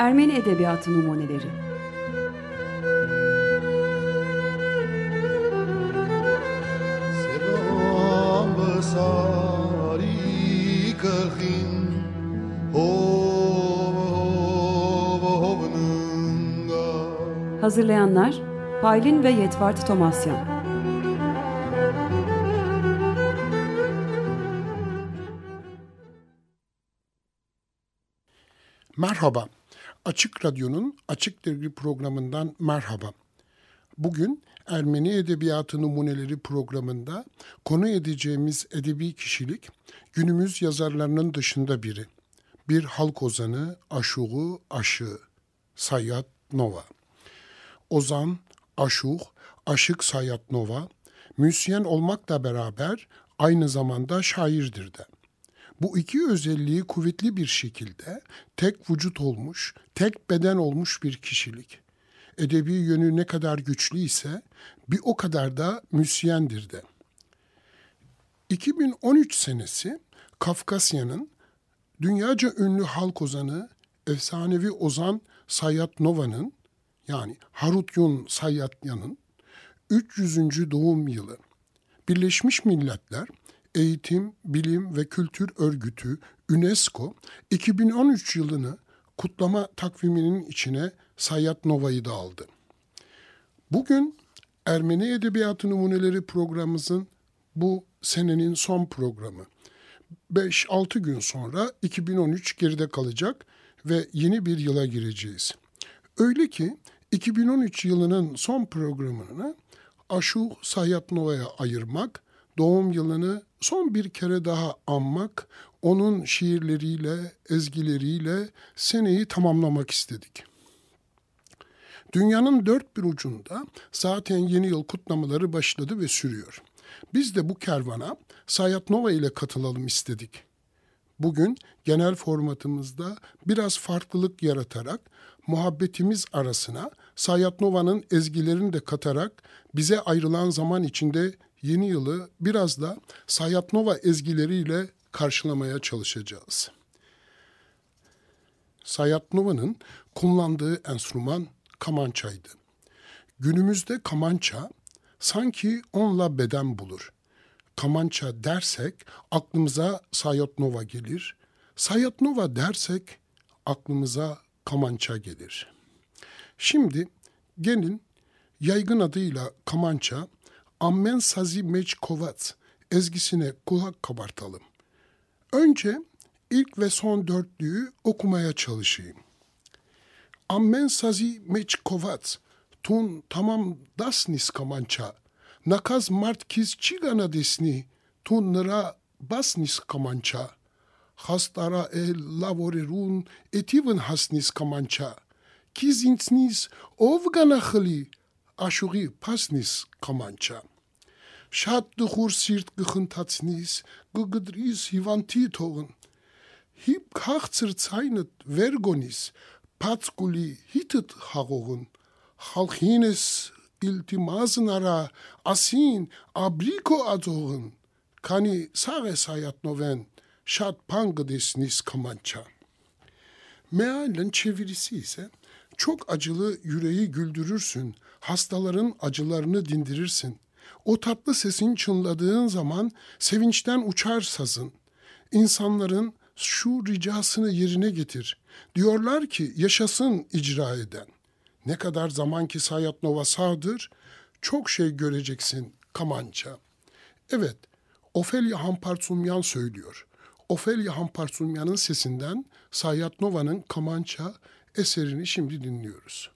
Ermeni edebiyatı numuneleri. Hazırlayanlar Paylin ve Yetvart Tomasyan. Merhaba, Açık Radyo'nun Açık Dergi programından merhaba. Bugün Ermeni Edebiyatı Numuneleri programında konu edeceğimiz edebi kişilik günümüz yazarlarının dışında biri. Bir halk ozanı, aşuğu, aşığı, Sayat-Nova. Ozan, aşuğ, aşık Sayat-Nova, müzisyen olmakla beraber aynı zamanda şairdir de. Bu iki özelliği kuvvetli bir şekilde tek vücut olmuş, tek beden olmuş bir kişilik. Edebi yönü ne kadar güçlü ise bir o kadar da müzisyendir de. 2013 senesi Kafkasya'nın dünyaca ünlü halk ozanı, efsanevi ozan Sayat-Nova'nın yani Harutyun Sayatyan'ın 300. doğum yılı. Birleşmiş Milletler Eğitim, Bilim ve Kültür Örgütü UNESCO 2013 yılını kutlama takviminin içine Sayat-Nova'yı da aldı. Bugün Ermeni Edebiyatı Numuneleri programımızın bu senenin son programı. 5-6 gün sonra 2013 geride kalacak ve yeni bir yıla gireceğiz. Öyle ki 2013 yılının son programını Aşuğ Sayat-Nova'ya ayırmak, doğum yılını son bir kere daha anmak, onun şiirleriyle, ezgileriyle seneyi tamamlamak istedik. Dünyanın dört bir ucunda zaten yeni yıl kutlamaları başladı ve sürüyor. Biz de bu kervana Sayat-Nova ile katılalım istedik. Bugün genel formatımızda biraz farklılık yaratarak muhabbetimiz arasına Sayat-Nova'nın ezgilerini de katarak bize ayrılan zaman içinde yeni yılı biraz da Sayat-Nova ezgileriyle karşılamaya çalışacağız. Sayat-Nova'nın kullandığı enstrüman kamançaydı. Günümüzde kamança sanki onunla beden bulur. Kamança dersek aklımıza Sayat-Nova gelir. Sayat-Nova dersek aklımıza kamança gelir. Şimdi gelin yaygın adıyla kamança, Ammen Sazi Meçkovat ezgisine kulak kabartalım. Önce ilk ve son dörtlüğü okumaya çalışayım. Ammen Sazi Meçkovat tun tamam dasnis kamança, nakaz mart kiz çigana desni tun nıra basnis kamança, hastara el lavorerun etivin hasnis kamança, kiz intsnis ovgana hıli aşuği pasnis kamança. Şad dıxur sirt gıxıntatsnis, gıgıdriz hivantitovun. Hip kaxtır çaynıt vergonis, patskuli hitit hağoğun. Halxines iltimazın ara, asin abriko azoğun. Kani sağe Sayat-Nova'nın şad pangıdesnis kamança. Mealen çevirisi ise, çok acılı yüreği güldürürsün, hastaların acılarını dindirirsin. O tatlı sesin çınladığın zaman sevinçten uçar sazın. İnsanların şu ricasını yerine getir. Diyorlar ki yaşasın icra eden. Ne kadar zaman ki Sayat-Nova sağdır, çok şey göreceksin kamança. Evet, Ophelia Hampartsumyan söylüyor. Ophelia Hampartsumyan'ın sesinden Sayat-Nova'nın kamança eserini şimdi dinliyoruz.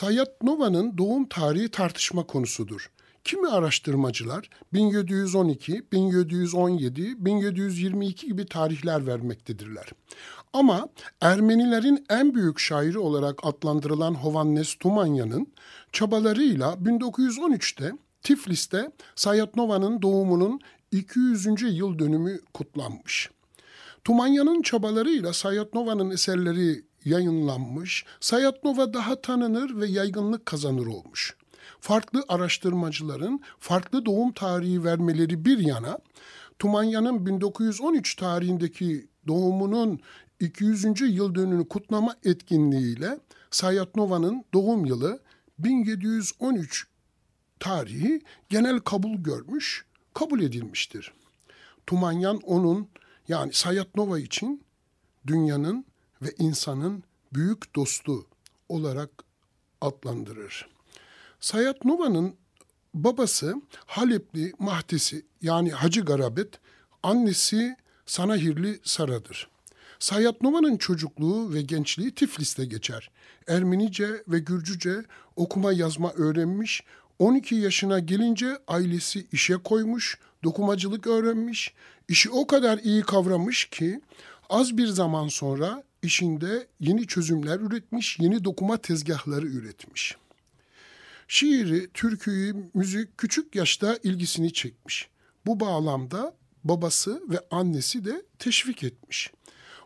Sayat-Nova'nın doğum tarihi tartışma konusudur. Kimi araştırmacılar 1712, 1717, 1722 gibi tarihler vermektedirler. Ama Ermenilerin en büyük şairi olarak adlandırılan Hovannes Tumanyan'ın çabalarıyla 1913'te Tiflis'te Sayat-Nova'nın doğumunun 200. yıl dönümü kutlanmış. Tumanyan'ın çabalarıyla Sayat-Nova'nın eserleri yayınlanmış, Sayat-Nova daha tanınır ve yaygınlık kazanır olmuş. Farklı araştırmacıların farklı doğum tarihi vermeleri bir yana, Tumanyan'ın 1913 tarihindeki doğumunun 200. yıl dönümünü kutlama etkinliğiyle Sayat-Nova'nın doğum yılı 1713 tarihi genel kabul görmüş, kabul edilmiştir. Tumanyan onun, yani Sayat-Nova için dünyanın ve insanın büyük dostu olarak adlandırır. Sayat-Nova'nın babası Halepli Mahdisi yani Hacı Garabet, annesi Sanahirli Sara'dır. Sayat-Nova'nın çocukluğu ve gençliği Tiflis'te geçer. Ermenice ve Gürcüce okuma yazma öğrenmiş, 12 yaşına gelince ailesi işe koymuş, dokumacılık öğrenmiş, işi o kadar iyi kavramış ki az bir zaman sonra işinde yeni çözümler üretmiş, yeni dokuma tezgahları üretmiş. Şiiri, türküyü, müzik küçük yaşta ilgisini çekmiş. Bu bağlamda babası ve annesi de teşvik etmiş.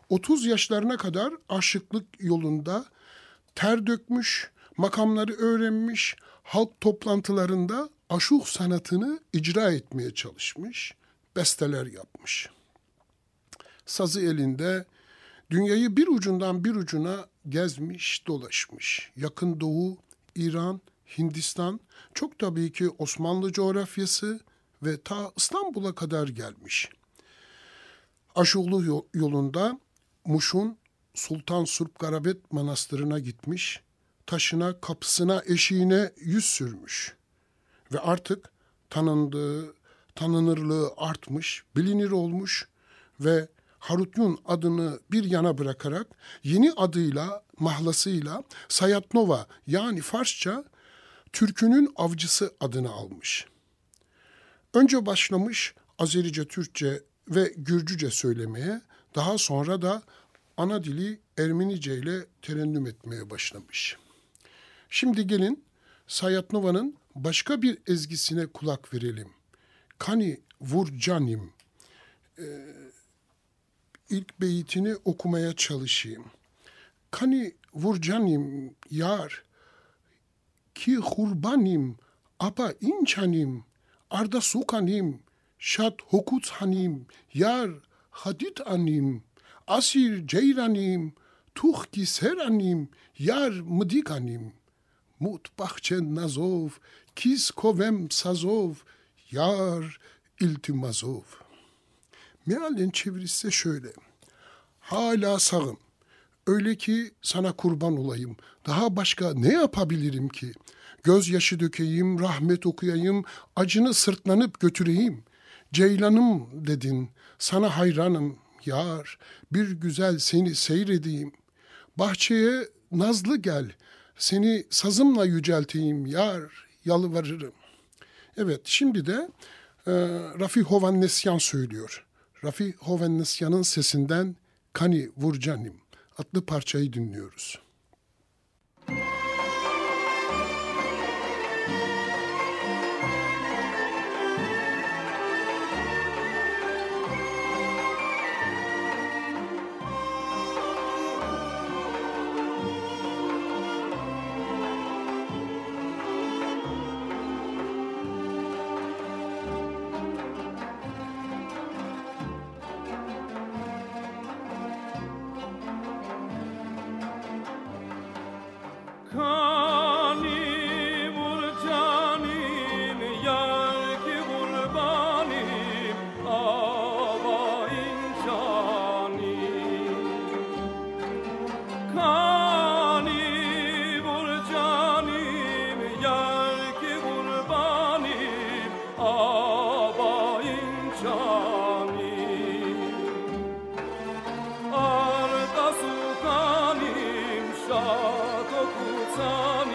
30 yaşlarına kadar aşıklık yolunda ter dökmüş, makamları öğrenmiş, halk toplantılarında aşuh sanatını icra etmeye çalışmış, besteler yapmış. Sazı elinde dünyayı bir ucundan bir ucuna gezmiş, dolaşmış. Yakın Doğu, İran, Hindistan, çok tabii ki Osmanlı coğrafyası ve ta İstanbul'a kadar gelmiş. Aşuhlu yolunda Muş'un Sultan Sürpkevork Manastırı'na gitmiş, taşına, kapısına, eşiğine yüz sürmüş ve artık tanındığı, tanınırlığı artmış, bilinir olmuş ve Harutyun adını bir yana bırakarak yeni adıyla, mahlasıyla Sayat-Nova yani Farsça Türkünün Avcısı adını almış. Önce başlamış Azerice, Türkçe ve Gürcüce söylemeye, daha sonra da ana dili Ermenice ile terennüm etmeye başlamış. Şimdi gelin Sayat-Nova'nın başka bir ezgisine kulak verelim. Kani Vurcanim. İlk beytini okumaya çalışayım. Kani Vurcanim yar ki kurbanim apa inçanim arda sokanim şat hokut hanim yar hadit anim asir ceyranim tuh ki seranim yar mudikanim mut bahçe nazov kis kovem sazov yar iltimazov. Mealin çevirisi şöyle: hala sağım, öyle ki sana kurban olayım. Daha başka ne yapabilirim ki? Gözyaşı dökeyim, rahmet okuyayım, acını sırtlanıp götüreyim. Ceylanım dedin, sana hayranım yar, bir güzel seni seyredeyim. Bahçeye nazlı gel, seni sazımla yücelteyim yar, yalvarırım. Evet, şimdi de Rafi Hovannesyan söylüyor. Rafi Hovannesyan'ın sesinden Kani Vurcanim adlı parçayı dinliyoruz. Arda sultanım şad okutanım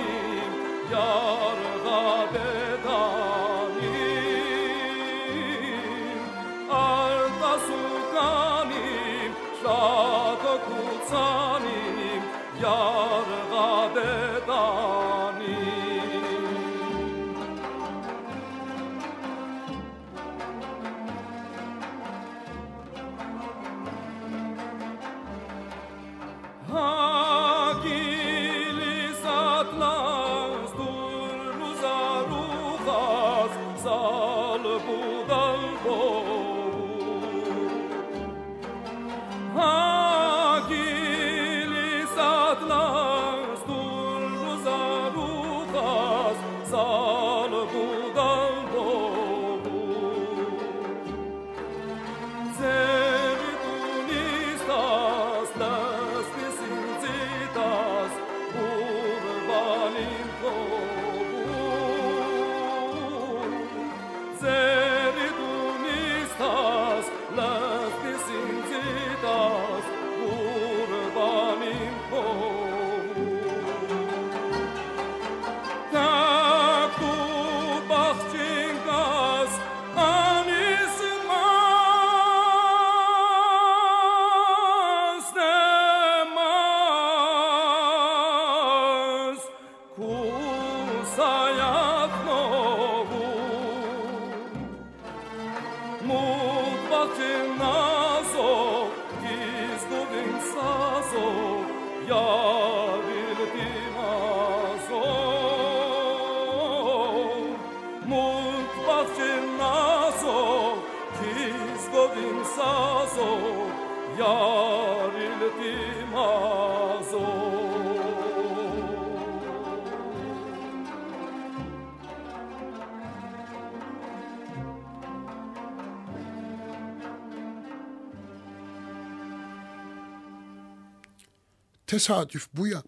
Tesadüf bu ya.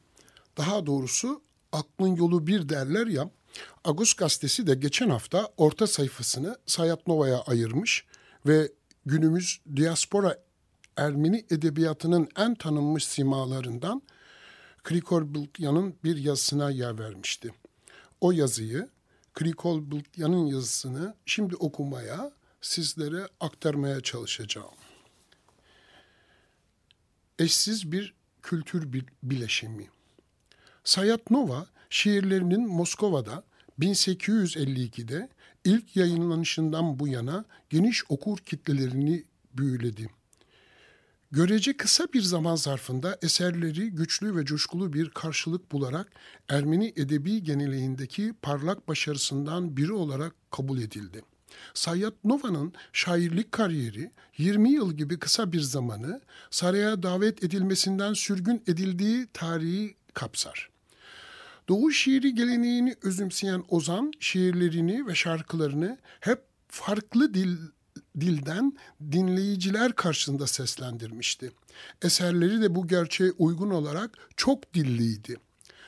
Daha doğrusu aklın yolu bir derler ya. Agos gazetesi de geçen hafta orta sayfasını Sayat-Nova'ya ayırmış ve günümüz diaspora Ermeni edebiyatının en tanınmış simalarından Krikor Bulukyan'ın bir yazısına yer vermişti. O yazıyı, Krikor Bulukyan'ın yazısını şimdi okumaya, sizlere aktarmaya çalışacağım. Eşsiz bir kültür bileşimi. Sayat-Nova şiirlerinin Moskova'da 1852'de ilk yayınlanışından bu yana geniş okur kitlelerini büyüledi. Görece kısa bir zaman zarfında eserleri güçlü ve coşkulu bir karşılık bularak Ermeni edebi geleneğindeki parlak başarısından biri olarak kabul edildi. Sayat-Nova'nın şairlik kariyeri 20 yıl gibi kısa bir zamanı saraya davet edilmesinden sürgün edildiği tarihi kapsar. Doğu şiiri geleneğini özümseyen Ozan şiirlerini ve şarkılarını hep farklı dilden dinleyiciler karşısında seslendirmişti. Eserleri de bu gerçeğe uygun olarak çok dilliydi.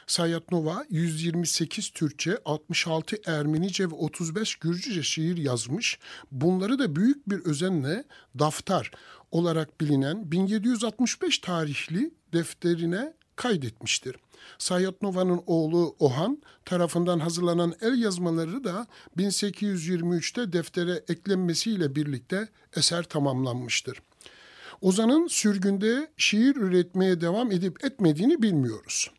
Sayat-Nova 128 Türkçe, 66 Ermenice ve 35 Gürcüce şiir yazmış. Bunları da büyük bir özenle daftar olarak bilinen 1765 tarihli defterine kaydetmiştir. Sayat-Nova'nın oğlu Ohan tarafından hazırlanan el yazmaları da 1823'te deftere eklenmesiyle birlikte eser tamamlanmıştır. Ozan'ın sürgünde şiir üretmeye devam edip etmediğini bilmiyoruz.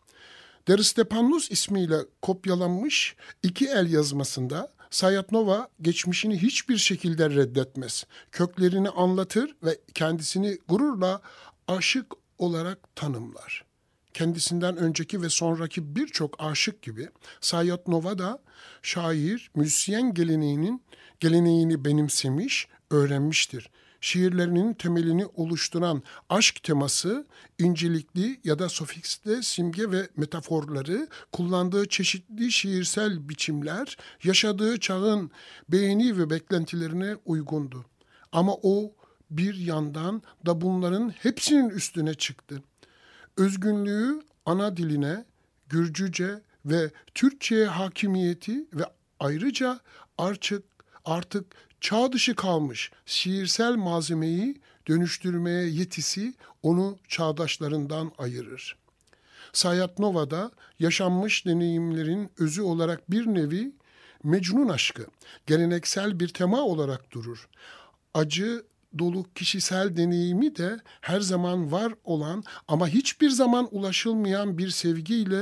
Der Stepanos ismiyle kopyalanmış iki el yazmasında Sayat-Nova geçmişini hiçbir şekilde reddetmez. Köklerini anlatır ve kendisini gururla aşık olarak tanımlar. Kendisinden önceki ve sonraki birçok aşık gibi Sayat-Nova da şair, müzisyen geleneğini benimsemiş, öğrenmiştir. Şiirlerinin temelini oluşturan aşk teması, incelikli ya da sofistike simge ve metaforları, kullandığı çeşitli şiirsel biçimler, yaşadığı çağın beğeni ve beklentilerine uygundu. Ama o bir yandan da bunların hepsinin üstüne çıktı. Özgünlüğü ana diline, Gürcüce ve Türkçe'ye hakimiyeti ve ayrıca artık çağ dışı kalmış şiirsel malzemeyi dönüştürmeye yetisi onu çağdaşlarından ayırır. Sayat-Nova'da yaşanmış deneyimlerin özü olarak bir nevi Mecnun aşkı, geleneksel bir tema olarak durur. Acı dolu kişisel deneyimi de her zaman var olan ama hiçbir zaman ulaşılmayan bir sevgiyle,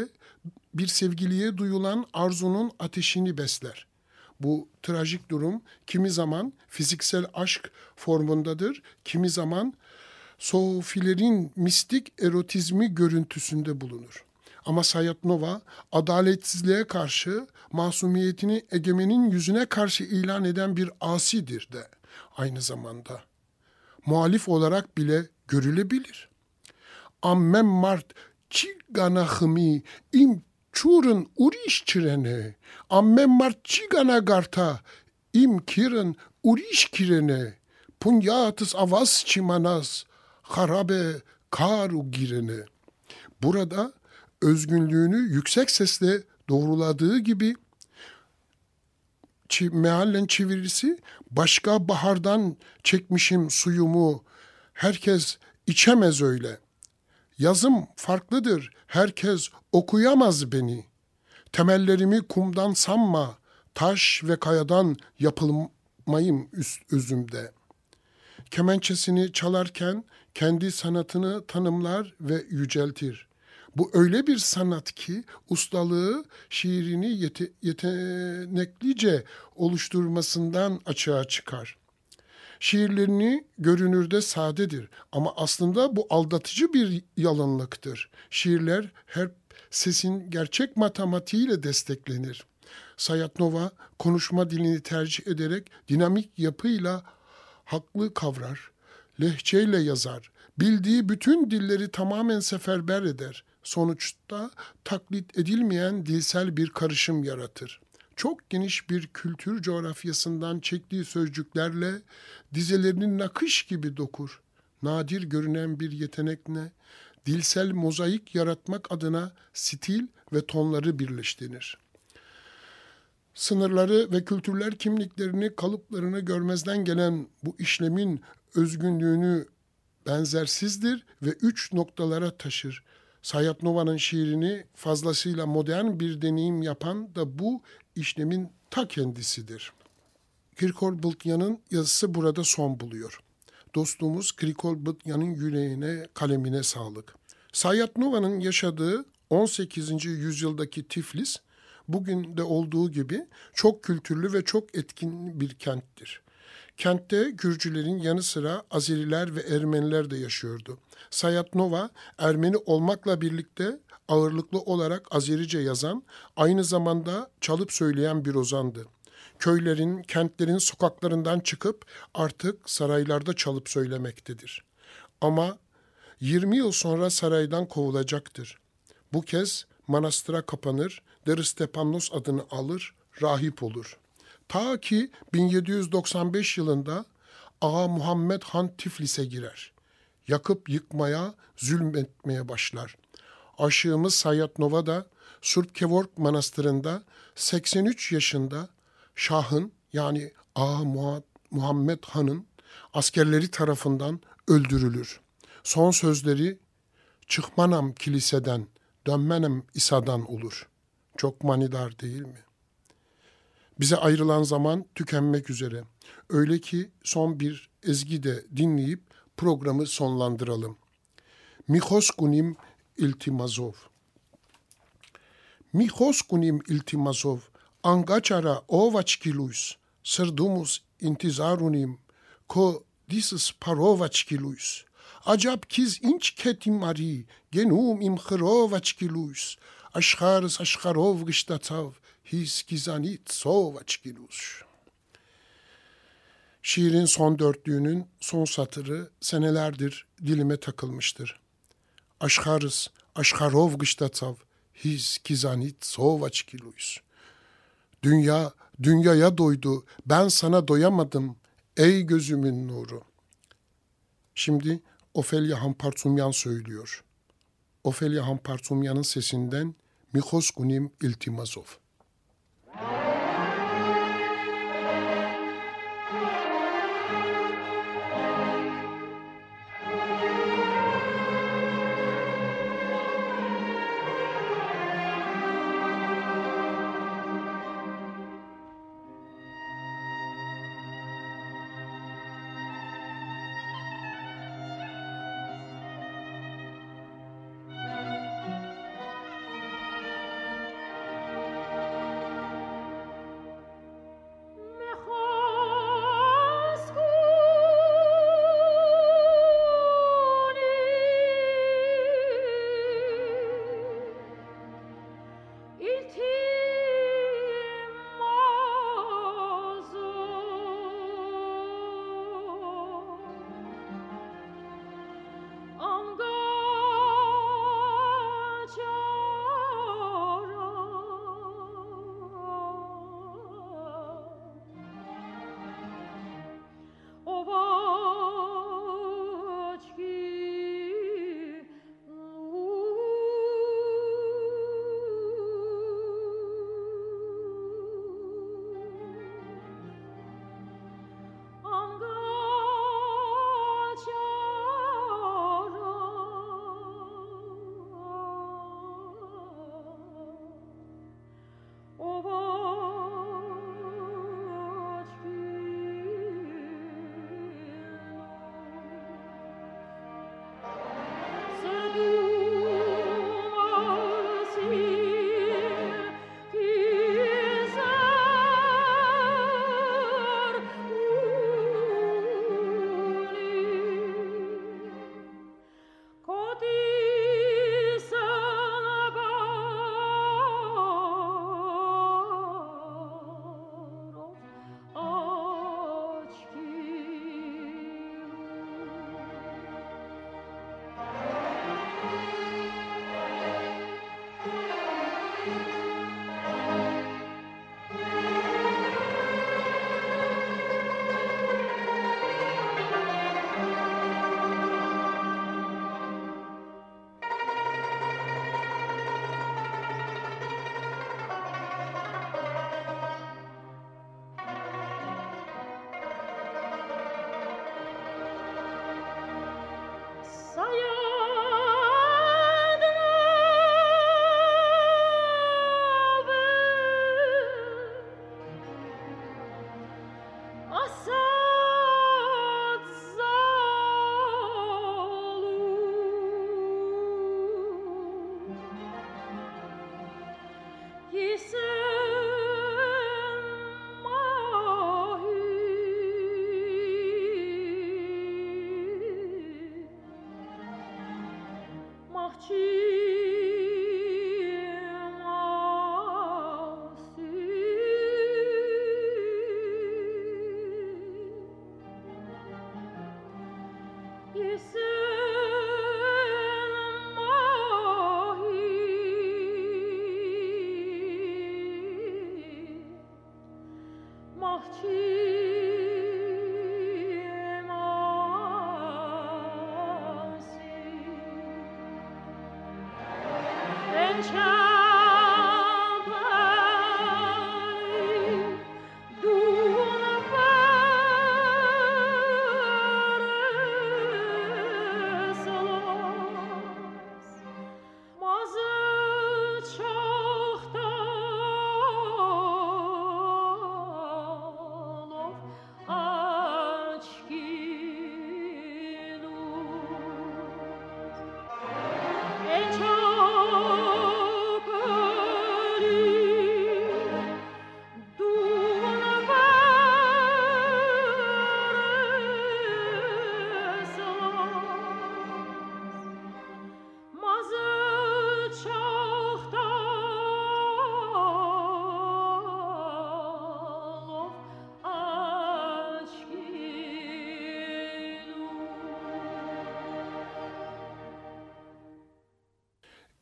bir sevgiliye duyulan arzunun ateşini besler. Bu trajik durum kimi zaman fiziksel aşk formundadır, kimi zaman sofilerin mistik erotizmi görüntüsünde bulunur. Ama Sayat-Nova adaletsizliğe karşı masumiyetini egemenin yüzüne karşı ilan eden bir asidir de aynı zamanda. Muhalif olarak bile görülebilir. Ammem mart çiganahmi im çurun uriş çirene, ammem mart çiganagarta im kirin uriş kirene, punyatıs avaz çimanaz, harabe karu girene. Burada özgünlüğünü yüksek sesle doğruladığı gibi meallen çevirisi başka bahardan çekmişim suyumu, herkes içemez öyle. Yazım farklıdır, herkes okuyamaz beni. Temellerimi kumdan sanma, taş ve kayadan yapılmayım özümde. Kemençesini çalarken kendi sanatını tanımlar ve yüceltir. Bu öyle bir sanat ki ustalığı şiirini yeteneklice oluşturmasından açığa çıkar. Şiirlerini görünürde sadedir ama aslında bu aldatıcı bir yalanlıktır. Şiirler hep sesin gerçek matematiğiyle desteklenir. Sayat-Nova konuşma dilini tercih ederek dinamik yapıyla haklı kavrar, lehçeyle yazar, bildiği bütün dilleri tamamen seferber eder. Sonuçta taklit edilmeyen dilsel bir karışım yaratır. Çok geniş bir kültür coğrafyasından çektiği sözcüklerle dizelerini nakış gibi dokur. Nadir görünen bir yetenekle dilsel mozaik yaratmak adına stil ve tonları birleştirir. Sınırları ve kültürler kimliklerini, kalıplarını görmezden gelen bu işlemin özgünlüğünü benzersizdir ve üç noktalara taşır. Sayat-Nova'nın şiirini fazlasıyla modern bir deneyim yapan da bu işlemin ta kendisidir. Krikor Bulukyan'ın yazısı burada son buluyor. Dostluğumuz Krikor Bulukyan'ın yüreğine, kalemine sağlık. Sayat-Nova'nın yaşadığı 18. yüzyıldaki Tiflis, bugün de olduğu gibi çok kültürlü ve çok etkin bir kenttir. Kentte Gürcülerin yanı sıra Azeriler ve Ermeniler de yaşıyordu. Sayat-Nova, Ermeni olmakla birlikte ağırlıklı olarak Azerice yazan, aynı zamanda çalıp söyleyen bir ozandı. Köylerin, kentlerin sokaklarından çıkıp artık saraylarda çalıp söylemektedir. Ama 20 yıl sonra saraydan kovulacaktır. Bu kez manastıra kapanır, Der Stepanos adını alır, rahip olur. Ta ki 1795 yılında Ağa Muhammed Han Tiflis'e girer. Yakıp yıkmaya, zulmetmeye başlar. Aşığımız Sayat-Nova da Sürpkevork Manastırı'nda 83 yaşında Şah'ın yani Ağa Muhammed Han'ın askerleri tarafından öldürülür. Son sözleri "Çıkmanam kiliseden, dönmenem İsa'dan" olur. Çok manidar değil mi? Bize ayrılan zaman tükenmek üzere. Öyle ki son bir ezgi de dinleyip programı sonlandıralım. Mihoskunim iltimazov. Mihoskunim iltimazov. Angaçara ovaçkiluys. Sırdumus intizarunim. Ko disis parovaçkiluys. Acap kiz inç ketimari. Genum imhırovaçkiluys. Aşkarız aşkarov gıştatav. His gizanit sovaçkiluş. Şiirin son dörtlüğünün son satırı senelerdir dilime takılmıştır. Aşkarız, aşkarov gıştatav, his gizanit sovaçkiluş. Dünya, dünyaya doydu, ben sana doyamadım, ey gözümün nuru. Şimdi Ophelia Hampartsumyan söylüyor. Ophelia Hampartsumyan'ın sesinden Mihoskunim İltimazov.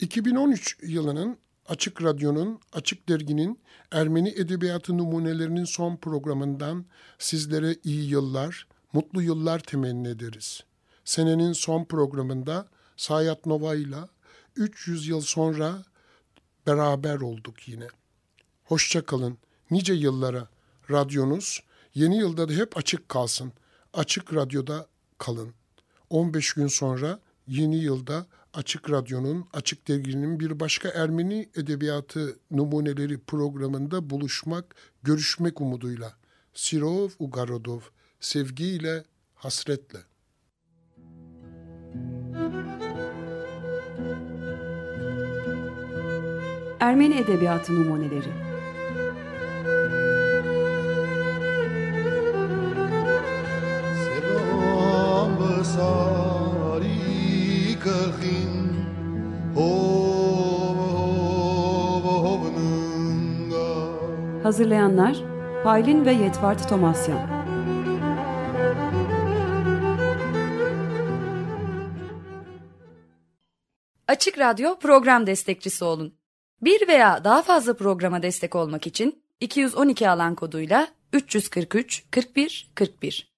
2013 yılının Açık Radyo'nun, Açık Dergi'nin Ermeni Edebiyatı Numunelerinin son programından sizlere iyi yıllar, mutlu yıllar temenni ederiz. Senenin son programında Sayat-Nova ile 300 yıl sonra beraber olduk yine. Hoşça kalın, nice yıllara. Radyonuz yeni yılda da hep açık kalsın. Açık Radyo'da kalın. 15 gün sonra yeni yılda Açık Radyo'nun, Açık Dergi'nin bir başka Ermeni Edebiyatı Numuneleri programında buluşmak, görüşmek umuduyla. Sirov Ugarodov, sevgiyle, hasretle. Ermeni Edebiyatı Numuneleri. Sari kahin Hazırlayanlar Paylin ve Yetvart Tomasyan. Açık Radyo program destekçisi olun. Bir veya daha fazla programa destek olmak için 212 alan koduyla 343 41 41